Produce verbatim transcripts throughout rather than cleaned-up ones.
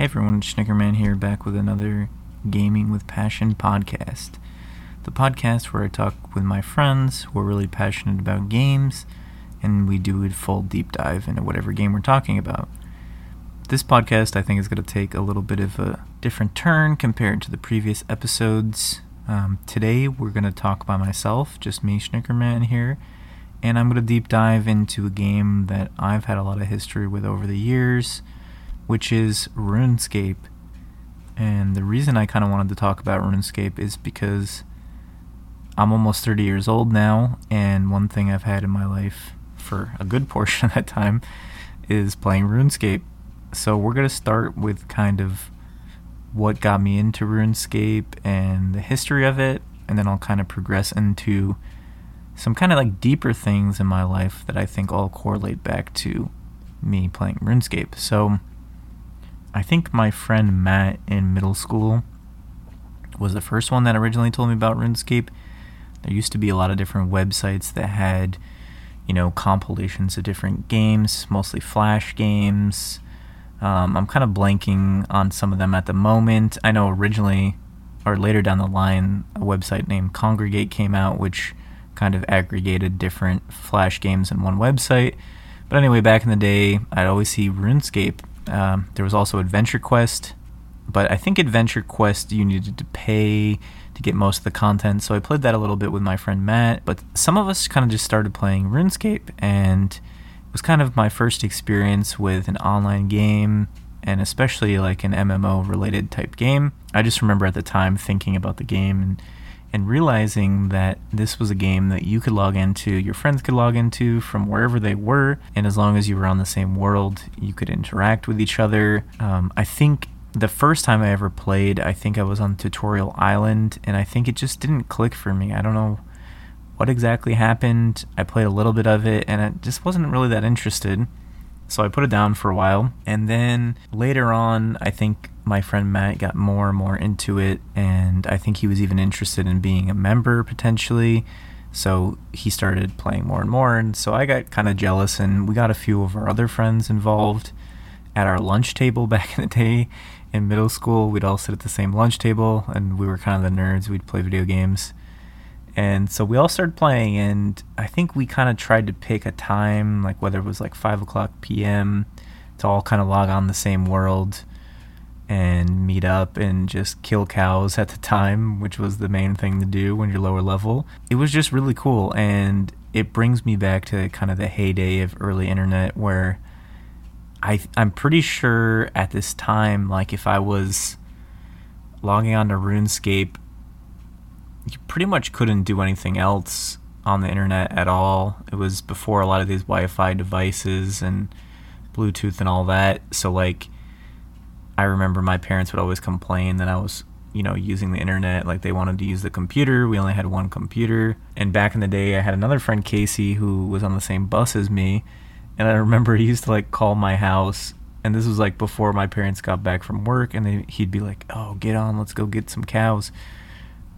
Hey everyone, Schnickerman here, back with another Gaming with Passion podcast. The podcast where I talk with my friends who are really passionate about games, and we do a full deep dive into whatever game we're talking about. This podcast, I think, is going to take a little bit of a different turn compared to the previous episodes. Um, today, we're going to talk by myself, just me, Schnickerman, here, and I'm going to deep dive into a game that I've had a lot of history with over the years, which is RuneScape. And the reason I kind of wanted to talk about RuneScape is because I'm almost thirty years old now, and one thing I've had in my life for a good portion of that time is playing RuneScape. So we're going to start with kind of what got me into RuneScape and the history of it, and then I'll kind of progress into some kind of like deeper things in my life that I think all correlate back to me playing RuneScape. So I think my friend Matt in middle school was the first one that originally told me about RuneScape. There used to be a lot of different websites that had, you know, compilations of different games, mostly Flash games. Um, I'm kind of blanking on some of them at the moment. I know originally, or later down the line, a website named Congregate came out, which kind of aggregated different Flash games in one website. But anyway, back in the day, I'd always see RuneScape. Um, there was also Adventure Quest, but I think Adventure Quest you needed to pay to get most of the content, so I played that a little bit with my friend Matt. But some of us kind of just started playing RuneScape, and it was kind of my first experience with an online game, and especially like an M M O related type game. I just remember at the time thinking about the game and, and realizing that this was a game that you could log into, your friends could log into from wherever they were, and as long as you were on the same world, you could interact with each other. Um, I think the first time I ever played, I think I was on Tutorial Island, and I think it just didn't click for me. I don't know what exactly happened. I played a little bit of it, and I just wasn't really that interested, so I put it down for a while. And then later on, I think my friend Matt got more and more into it, and I think he was even interested in being a member potentially, so he started playing more and more. And so I got kind of jealous, and we got a few of our other friends involved at our lunch table back in the day. In middle school, we'd all sit at the same lunch table, and we were kind of the nerds. We'd play video games. And so we all started playing, and I think we kind of tried to pick a time, like whether it was like five o'clock p.m., to all kind of log on the same world and meet up and just kill cows at the time, which was the main thing to do when you're lower level. It was just really cool, and it brings me back to kind of the heyday of early internet, where I, I'm pretty sure at this time, like if I was logging on to RuneScape, you pretty much couldn't do anything else on the internet at all. It was before a lot of these Wi-Fi devices and Bluetooth and all that. So like, I remember my parents would always complain that I was, you know, using the internet. Like they wanted to use the computer. We only had one computer. And back in the day, I had another friend, Casey, who was on the same bus as me. And I remember he used to like call my house. And this was like before my parents got back from work. And they, he'd be like, "Oh, get on, let's go get some cows."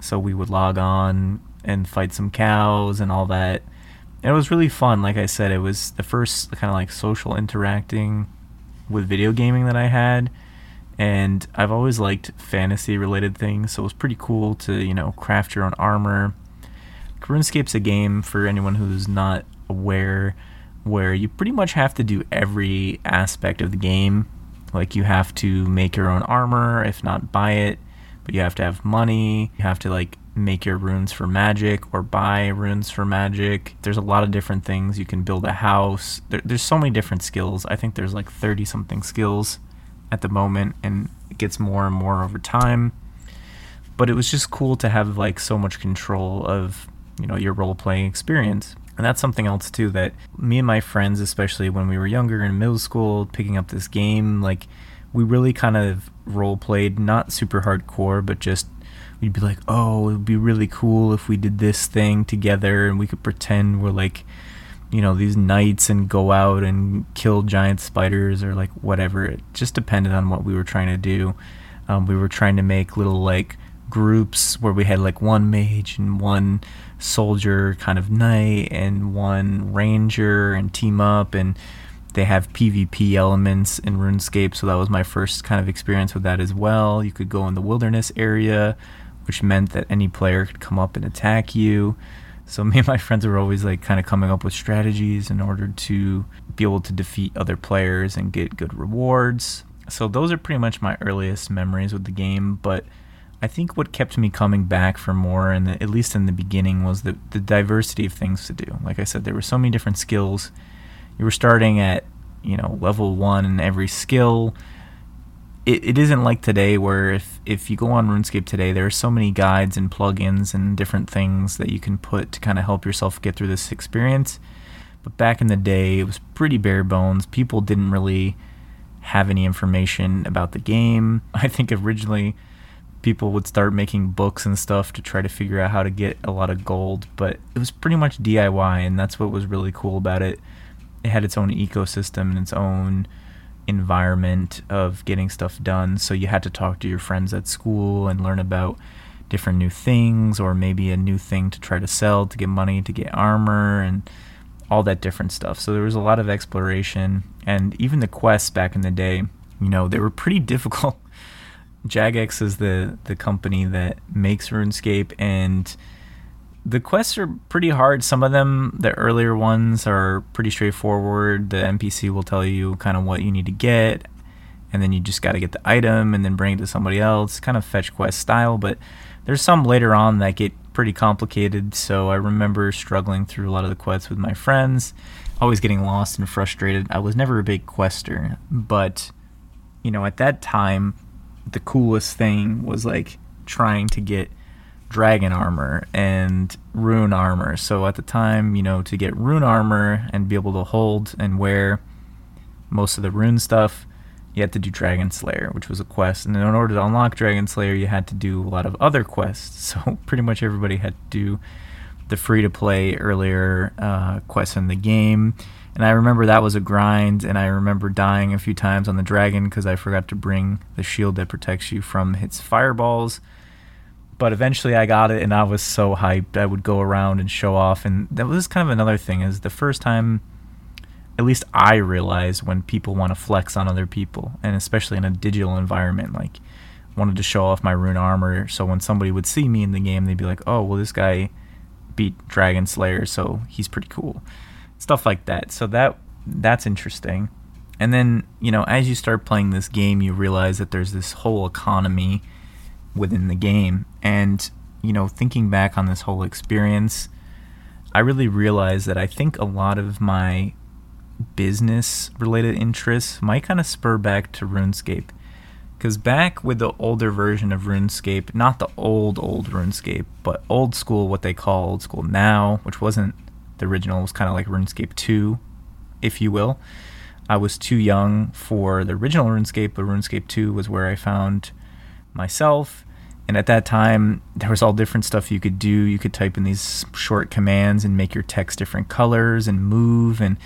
So we would log on and fight some cows and all that. And it was really fun. Like I said, it was the first kind of like social interacting with video gaming that I had. And I've always liked fantasy related things. So it was pretty cool to, you know, craft your own armor. RuneScape's a game, for anyone who's not aware, where you pretty much have to do every aspect of the game. Like you have to make your own armor, if not buy it. But you have to have money, you have to like make your runes for magic or buy runes for magic. There's a lot of different things. You can build a house. There, there's so many different skills. I think there's like thirty something skills at the moment, and it gets more and more over time. But it was just cool to have like so much control of, you know, your role-playing experience. And that's something else too, that me and my friends, especially when we were younger in middle school, picking up this game, like we really kind of role played, not super hardcore, but just we'd be like, "Oh, it would be really cool if we did this thing together, and we could pretend we're like, you know, these knights and go out and kill giant spiders," or like whatever. It just depended on what we were trying to do. Um, we were trying to make little like groups where we had like one mage and one soldier kind of knight and one ranger and team up, and They have PvP elements in RuneScape, so that was my first kind of experience with that as well. You could go in the wilderness area, which meant that any player could come up and attack you. So me and my friends were always like kind of coming up with strategies in order to be able to defeat other players and get good rewards. So those are pretty much my earliest memories with the game, but I think what kept me coming back for more, and at least in the beginning, was the, the diversity of things to do. Like I said, there were so many different skills. You were starting at, you know, level one in every skill. It, it isn't like today where if, if you go on RuneScape today, there are so many guides and plugins and different things that you can put to kind of help yourself get through this experience. But back in the day, it was pretty bare bones. People didn't really have any information about the game. I think originally people would start making books and stuff to try to figure out how to get a lot of gold, but it was pretty much D I Y, and that's what was really cool about it. It had its own ecosystem and its own environment of getting stuff done. So you had to talk to your friends at school and learn about different new things, or maybe a new thing to try to sell to get money to get armor and all that different stuff. So there was a lot of exploration, and even the quests back in the day, you know, they were pretty difficult. Jagex is the, the company that makes RuneScape, and the quests are pretty hard. Some of them, the earlier ones, are pretty straightforward. The N P C will tell you kind of what you need to get, and then you just got to get the item and then bring it to somebody else, kind of fetch quest style. But there's some later on that get pretty complicated, so I remember struggling through a lot of the quests with my friends, always getting lost and frustrated. I was never a big quester, but, you know, at that time, the coolest thing was, like, trying to get dragon armor and rune armor. So at the time, you know, to get rune armor and be able to hold and wear most of the rune stuff, you had to do Dragon Slayer, which was a quest. And in order to unlock Dragon Slayer, you had to do a lot of other quests. So pretty much everybody had to do the free-to-play earlier uh, quests in the game. And I remember that was a grind, and I remember dying a few times on the dragon because I forgot to bring the shield that protects you from its fireballs. But eventually I got it, and I was so hyped. I would go around and show off, and that was kind of another thing, is the first time, at least I realized, when people want to flex on other people, and especially in a digital environment. Like, I wanted to show off my rune armor, so when somebody would see me in the game, they'd be like, oh, well, this guy beat Dragon Slayer, so he's pretty cool. Stuff like that. So that that's interesting. And then, you know, as you start playing this game, you realize that there's this whole economy within the game. And, you know, thinking back on this whole experience, I really realized that I think a lot of my business-related interests might kind of spur back to RuneScape. Because back with the older version of RuneScape, not the old, old RuneScape, but old school, what they call old school now, which wasn't the original, was kind of like RuneScape two, if you will. I was too young for the original RuneScape, but RuneScape two was where I found myself. And at that time, there was all different stuff you could do. You could type in these short commands and make your text different colors and move. And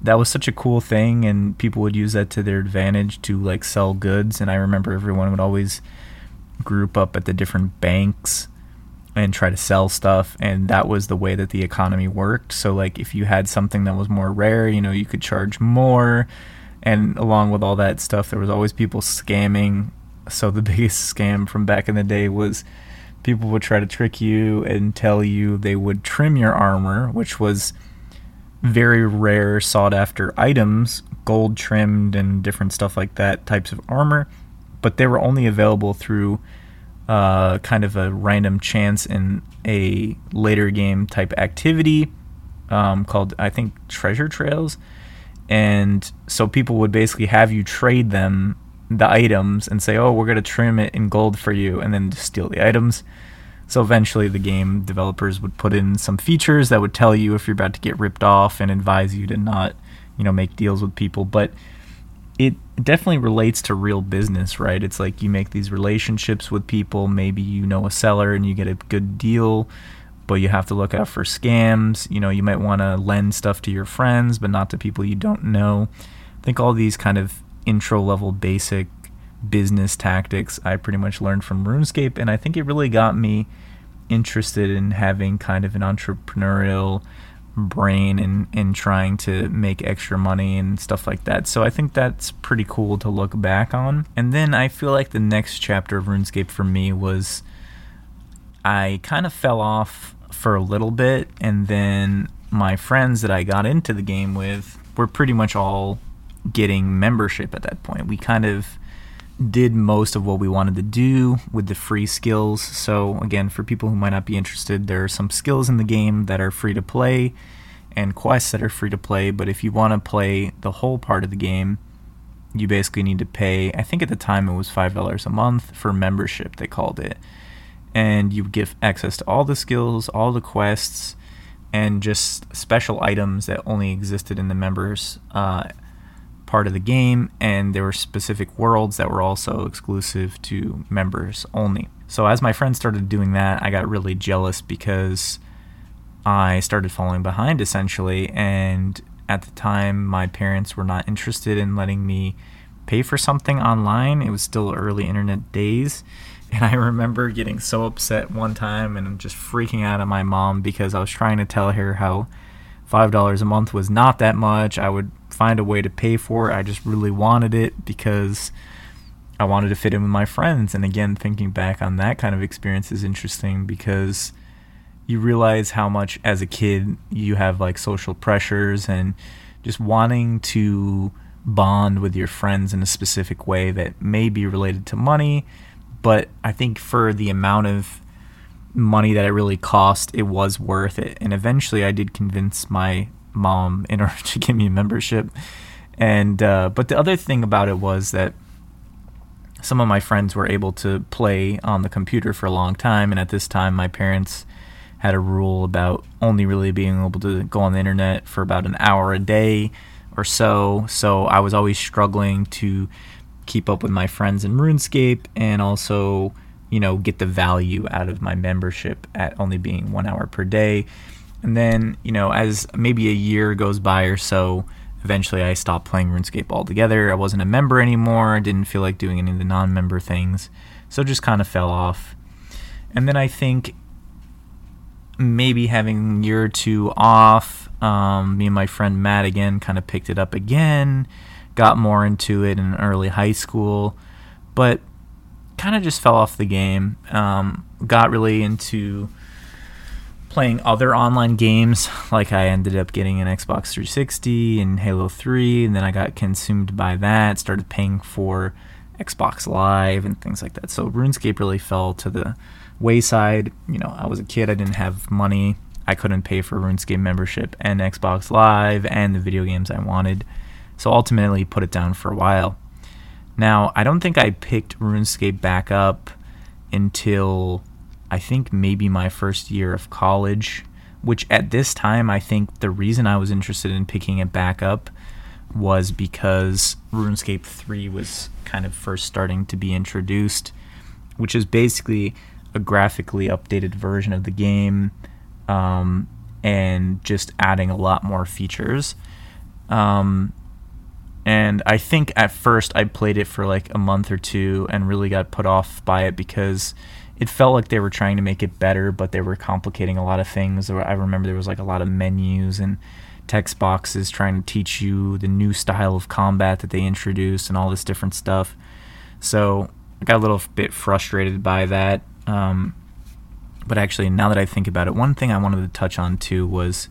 that was such a cool thing. And people would use that to their advantage to, like, sell goods. And I remember everyone would always group up at the different banks and try to sell stuff, and that was the way that the economy worked. So, like, if you had something that was more rare, you know, you could charge more. And along with all that stuff, there was always people scamming. So the biggest scam from back in the day was people would try to trick you and tell you they would trim your armor, which was very rare, sought after items, gold trimmed and different stuff like that, types of armor, but they were only available through Uh, kind of a random chance in a later game type activity um, called, I think, Treasure Trails. And so people would basically have you trade them the items and say, oh, we're going to trim it in gold for you, and then just steal the items. So eventually the game developers would put in some features that would tell you if you're about to get ripped off and advise you to not, you know, make deals with people. But it definitely relates to real business, right? It's like you make these relationships with people. Maybe you know a seller and you get a good deal, but you have to look out for scams. You know, you might want to lend stuff to your friends, but not to people you don't know. I think all these kind of intro-level basic business tactics I pretty much learned from RuneScape, and I think it really got me interested in having kind of an entrepreneurial brain in, in trying to make extra money and stuff like that. So I think that's pretty cool to look back on. And then I feel like the next chapter of RuneScape for me was I kind of fell off for a little bit, and then my friends that I got into the game with were pretty much all getting membership at that point. We kind of did most of what we wanted to do with the free skills. So again, for people who might not be interested, there are some skills in the game that are free to play and quests that are free to play, but if you want to play the whole part of the game, you basically need to pay, I think at the time it was five dollars a month for membership, they called it. And you get access to all the skills, all the quests, and just special items that only existed in the members uh, part of the game, and there were specific worlds that were also exclusive to members only. So as my friends started doing that, I got really jealous because I started falling behind essentially, and at the time my parents were not interested in letting me pay for something online. It was still early internet days, and I remember getting so upset one time and just freaking out at my mom because I was trying to tell her how five dollars a month was not that much. I would find a way to pay for it. I just really wanted it because I wanted to fit in with my friends. And again, thinking back on that kind of experience is interesting because you realize how much as a kid you have like social pressures and just wanting to bond with your friends in a specific way that may be related to money. But I think for the amount of money that it really cost, it was worth it. And eventually I did convince my mom in order to give me a membership. And uh, but the other thing about it was that some of my friends were able to play on the computer for a long time. And at this time, my parents had a rule about only really being able to go on the internet for about an hour a day or so. So I was always struggling to keep up with my friends in RuneScape and also, you know, get the value out of my membership at only being one hour per day. And then, you know, as maybe a year goes by or so, eventually I stopped playing RuneScape altogether. I wasn't a member anymore. I didn't feel like doing any of the non-member things. So just kind of fell off. And then I think maybe having a year or two off, um, me and my friend Matt again kind of picked it up again. Got more into it in early high school, but kind of just fell off the game. Um, got really into playing other online games. Like I ended up getting an Xbox three sixty and Halo three, and then I got consumed by that, started paying for Xbox Live and things like that. So RuneScape really fell to the wayside. You know, I was a kid, I didn't have money. I couldn't pay for RuneScape membership and Xbox Live and the video games I wanted. So ultimately put it down for a while. Now, I don't think I picked RuneScape back up until I think maybe my first year of college, which at this time, I think the reason I was interested in picking it back up was because RuneScape three was kind of first starting to be introduced, which is basically a graphically updated version of the game, um, and just adding a lot more features. Um, And I think at first I played it for like a month or two and really got put off by it because it felt like they were trying to make it better, but they were complicating a lot of things. I remember there was like a lot of menus and text boxes trying to teach you the new style of combat that they introduced and all this different stuff. So I got a little bit frustrated by that. Um, but actually, now that I think about it, one thing I wanted to touch on too was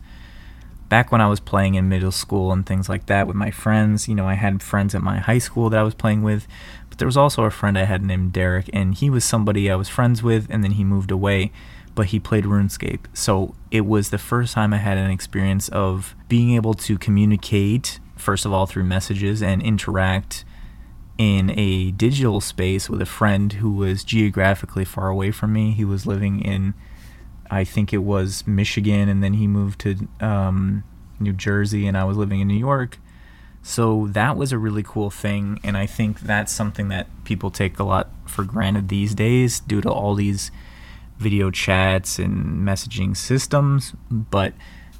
back when I was playing in middle school and things like that with my friends. You know, I had friends at my high school that I was playing with, but there was also a friend I had named Derek, and he was somebody I was friends with, and then he moved away, but he played RuneScape. So it was the first time I had an experience of being able to communicate, first of all, through messages and interact in a digital space with a friend who was geographically far away from me. He was living in, I think it was Michigan, and then he moved to um, New Jersey, and I was living in New York. So that was a really cool thing, and I think that's something that people take a lot for granted these days due to all these video chats and messaging systems. But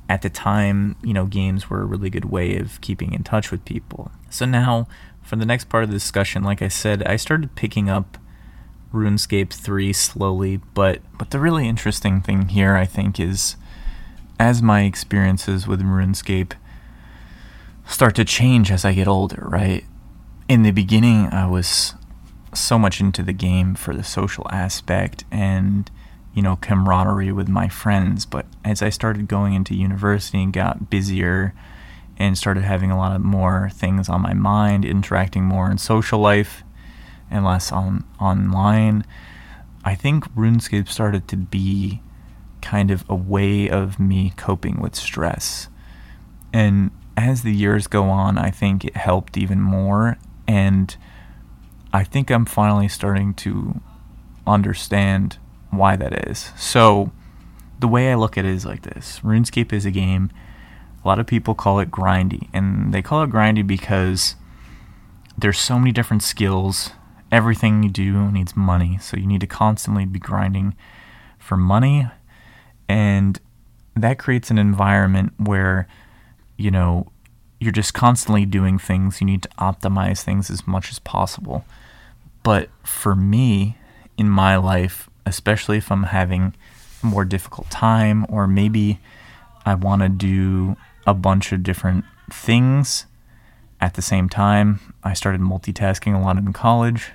at the time, you know, games were a really good way of keeping in touch with people. So now, for the next part of the discussion, like I said, I started picking up RuneScape three slowly, but but the really interesting thing here, I think, is as my experiences with RuneScape start to change as I get older, right? In the beginning, I was so much into the game for the social aspect and, you know, camaraderie with my friends. But as I started going into university and got busier and started having a lot of more things on my mind, interacting more in social life and less on online, I think RuneScape started to be kind of a way of me coping with stress. And as the years go on, I think it helped even more. And I think I'm finally starting to understand why that is. So the way I look at it is like this. RuneScape is a game. A lot of people call it grindy. And they call it grindy because there's so many different skills. Everything you do needs money. So you need to constantly be grinding for money. And that creates an environment where, you know, you're just constantly doing things. You need to optimize things as much as possible. But for me, in my life, especially if I'm having a more difficult time, or maybe I want to do a bunch of different things at the same time. I started multitasking a lot in college.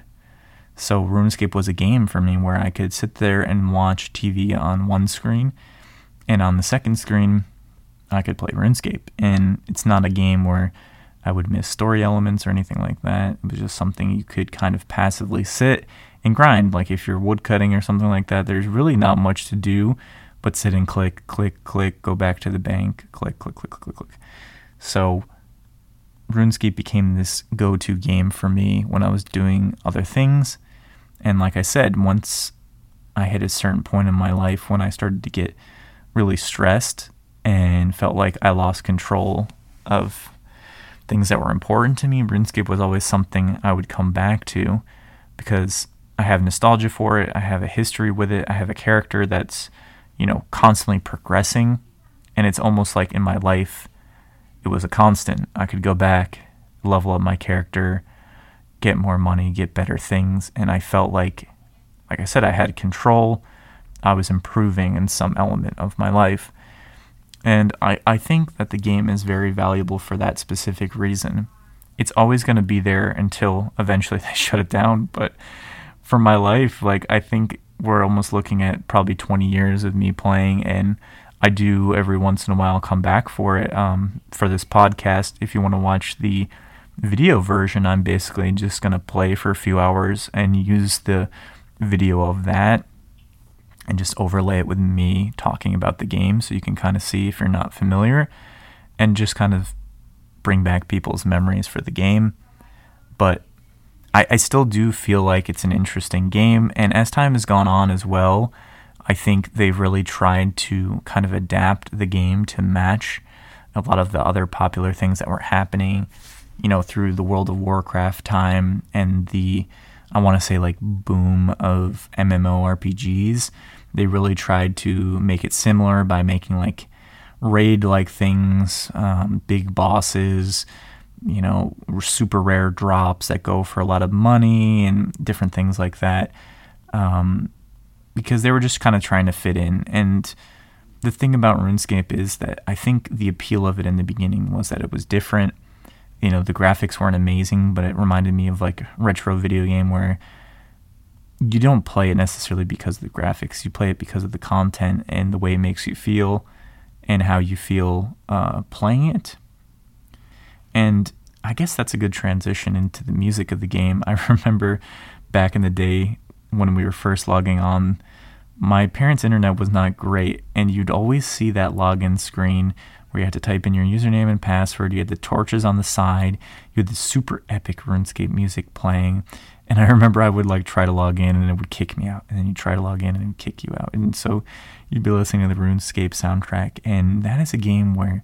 So RuneScape was a game for me where I could sit there and watch T V on one screen, and on the second screen, I could play RuneScape. And it's not a game where I would miss story elements or anything like that. It was just something you could kind of passively sit and grind. Like if you're woodcutting or something like that, there's really not much to do but sit and click, click, click, go back to the bank, click, click, click, click, click. So RuneScape became this go-to game for me when I was doing other things. And like I said, once I hit a certain point in my life when I started to get really stressed and felt like I lost control of things that were important to me, RuneScape was always something I would come back to because I have nostalgia for it, I have a history with it, I have a character that's, you know, constantly progressing, and it's almost like in my life it was a constant. I could go back, level up my character, get more money, get better things, and I felt like, like I said, I had control, I was improving in some element of my life. And I, I think that the game is very valuable for that specific reason. It's always going to be there until eventually they shut it down, but for my life, like, I think we're almost looking at probably twenty years of me playing, and I do every once in a while come back for it um, for this podcast. If you want to watch the video version, I'm basically just going to play for a few hours and use the video of that and just overlay it with me talking about the game so you can kind of see if you're not familiar and just kind of bring back people's memories for the game. But I, I still do feel like it's an interesting game, and as time has gone on as well, I think they've really tried to kind of adapt the game to match a lot of the other popular things that were happening, you know, through the World of Warcraft time and the, I want to say, like, boom of M M O R P Gs. They really tried to make it similar by making, like, raid-like things, um, big bosses, you know, super rare drops that go for a lot of money and different things like that. Um... because they were just kind of trying to fit in. And the thing about RuneScape is that I think the appeal of it in the beginning was that it was different. You know, the graphics weren't amazing, but it reminded me of, like, a retro video game where you don't play it necessarily because of the graphics. You play it because of the content and the way it makes you feel and how you feel uh, playing it. And I guess that's a good transition into the music of the game. I remember back in the day, when we were first logging on, my parents' internet was not great, and you'd always see that login screen where you had to type in your username and password, you had the torches on the side, you had the super epic RuneScape music playing, and I remember I would, like, try to log in and it would kick me out, and then you try to log in and it would kick you out, and so you'd be listening to the RuneScape soundtrack, and that is a game where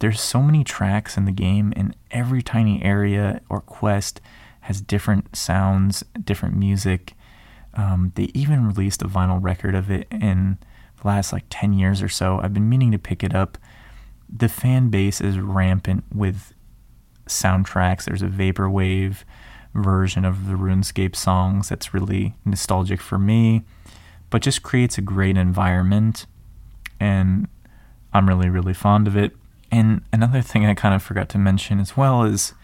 there's so many tracks in the game, and every tiny area or quest has different sounds, different music. Um, they even released a vinyl record of it in the last, like, ten years or so. I've been meaning to pick it up. The fan base is rampant with soundtracks. There's a vaporwave version of the RuneScape songs that's really nostalgic for me, but just creates a great environment. And I'm really, really fond of it. And another thing I kind of forgot to mention as well is,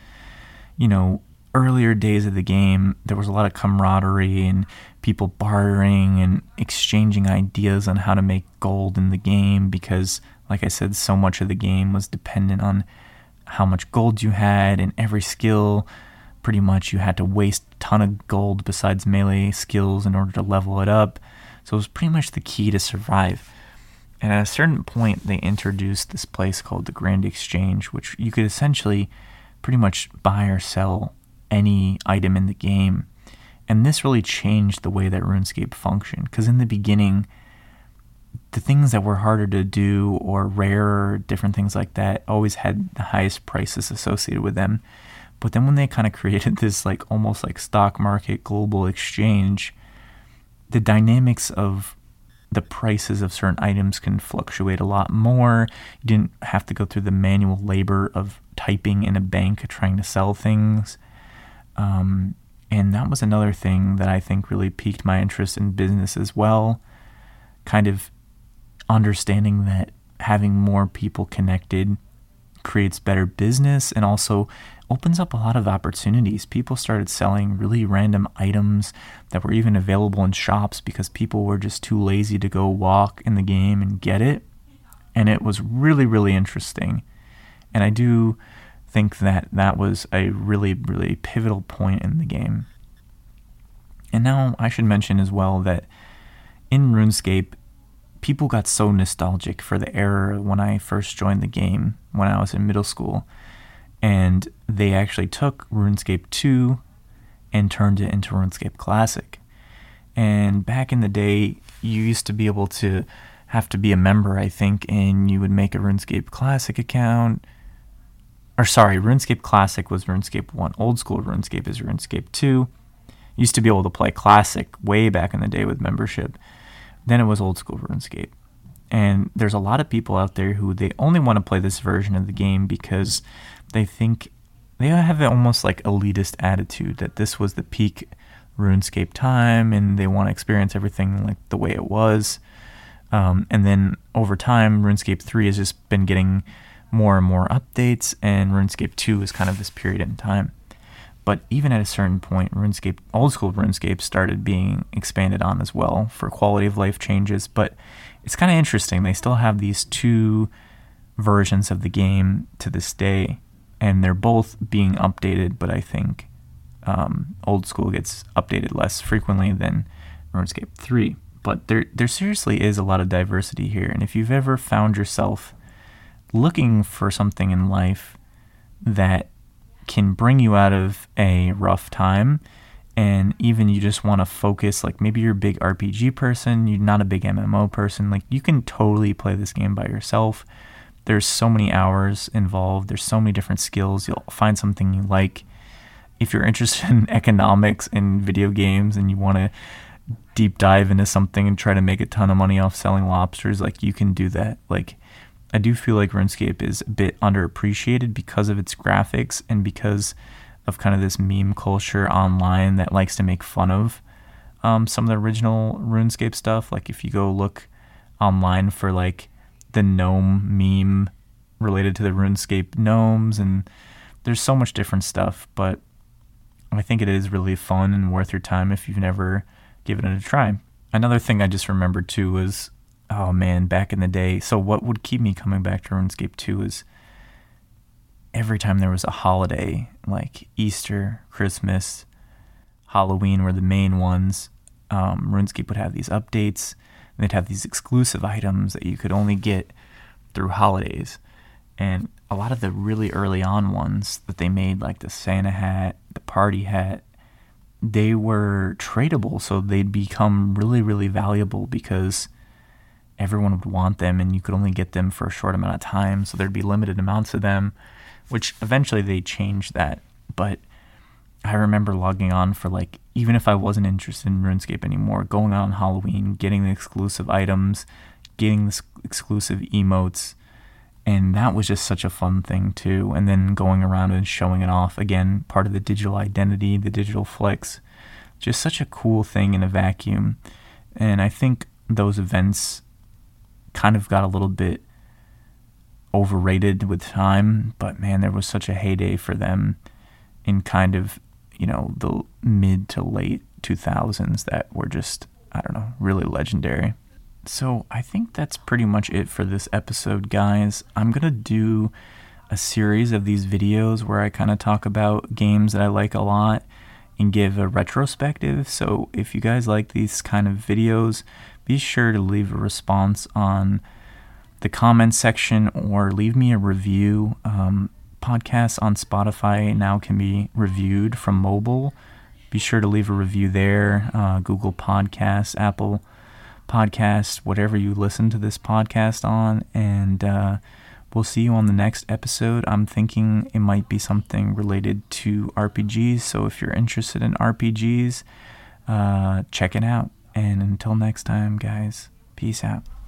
you know, earlier days of the game, there was a lot of camaraderie and people bartering and exchanging ideas on how to make gold in the game, because, like I said, so much of the game was dependent on how much gold you had, and every skill, pretty much, you had to waste a ton of gold besides melee skills in order to level it up. So it was pretty much the key to survive. And at a certain point, they introduced this place called the Grand Exchange, which you could essentially pretty much buy or sell any item in the game. And this really changed the way that RuneScape functioned, because in the beginning, the things that were harder to do or rarer, different things like that, always had the highest prices associated with them. But then when they kind of created this like almost like stock market global exchange, the dynamics of the prices of certain items can fluctuate a lot more. You didn't have to go through the manual labor of typing in a bank trying to sell things. Um, and that was another thing that I think really piqued my interest in business as well. Kind of understanding that having more people connected creates better business and also opens up a lot of opportunities. People started selling really random items that were even available in shops because people were just too lazy to go walk in the game and get it. And it was really, really interesting. And I do think that that was a really, really pivotal point in the game. And now I should mention as well that in RuneScape, people got so nostalgic for the era when I first joined the game when I was in middle school. And they actually took RuneScape two and turned it into RuneScape Classic. And back in the day, you used to be able to have to be a member, I think, and you would make a RuneScape Classic account. Or sorry, RuneScape Classic was RuneScape one. Old school RuneScape is RuneScape two. You used to be able to play Classic way back in the day with membership. Then it was old school RuneScape. And there's a lot of people out there who they only want to play this version of the game because they think they have almost like elitist attitude that this was the peak RuneScape time and they want to experience everything like the way it was. Um, and then over time, RuneScape three has just been getting more and more updates, and RuneScape two is kind of this period in time. But even at a certain point, RuneScape, old school RuneScape started being expanded on as well for quality of life changes. But it's kind of interesting. They still have these two versions of the game to this day, and they're both being updated. But I think um, old school gets updated less frequently than RuneScape three. But there, there seriously is a lot of diversity here. And if you've ever found yourself looking for something in life that can bring you out of a rough time, and even you just want to focus, like maybe you're a big R P G person, you're not a big M M O person, like you can totally play this game by yourself. There's so many hours involved, there's so many different skills, you'll find something you like. If you're interested in economics and video games and you want to deep dive into something and try to make a ton of money off selling lobsters, like you can do that. Like I do feel like RuneScape is a bit underappreciated because of its graphics and because of kind of this meme culture online that likes to make fun of um, some of the original RuneScape stuff. Like if you go look online for like the gnome meme related to the RuneScape gnomes, and there's so much different stuff, but I think it is really fun and worth your time if you've never given it a try. Another thing I just remembered too was, oh man, back in the day, so what would keep me coming back to RuneScape two is every time there was a holiday, like Easter, Christmas, Halloween were the main ones, um, RuneScape would have these updates, and they'd have these exclusive items that you could only get through holidays. And a lot of the really early on ones that they made, like the Santa hat, the party hat, they were tradable, so they'd become really, really valuable because everyone would want them and you could only get them for a short amount of time, so there'd be limited amounts of them, which eventually they changed that. But I remember logging on for like, even if I wasn't interested in RuneScape anymore, going on Halloween, getting the exclusive items, getting the exclusive emotes, and that was just such a fun thing too. And then going around and showing it off, again, part of the digital identity, the digital flex, just such a cool thing in a vacuum. And I think those events kind of got a little bit overrated with time, but man, there was such a heyday for them in kind of, you know, the mid to late two thousands that were just, I don't know, really legendary. So I think that's pretty much it for this episode, guys. I'm going to do a series of these videos where I kind of talk about games that I like a lot and give a retrospective. So if you guys like these kind of videos, be sure to leave a response on the comments section or leave me a review. Um, podcasts on Spotify now can be reviewed from mobile. Be sure to leave a review there. Uh, Google Podcasts, Apple Podcasts, whatever you listen to this podcast on. And uh, we'll see you on the next episode. I'm thinking it might be something related to R P Gs. So if you're interested in R P Gs, uh, check it out. And until next time, guys, peace out.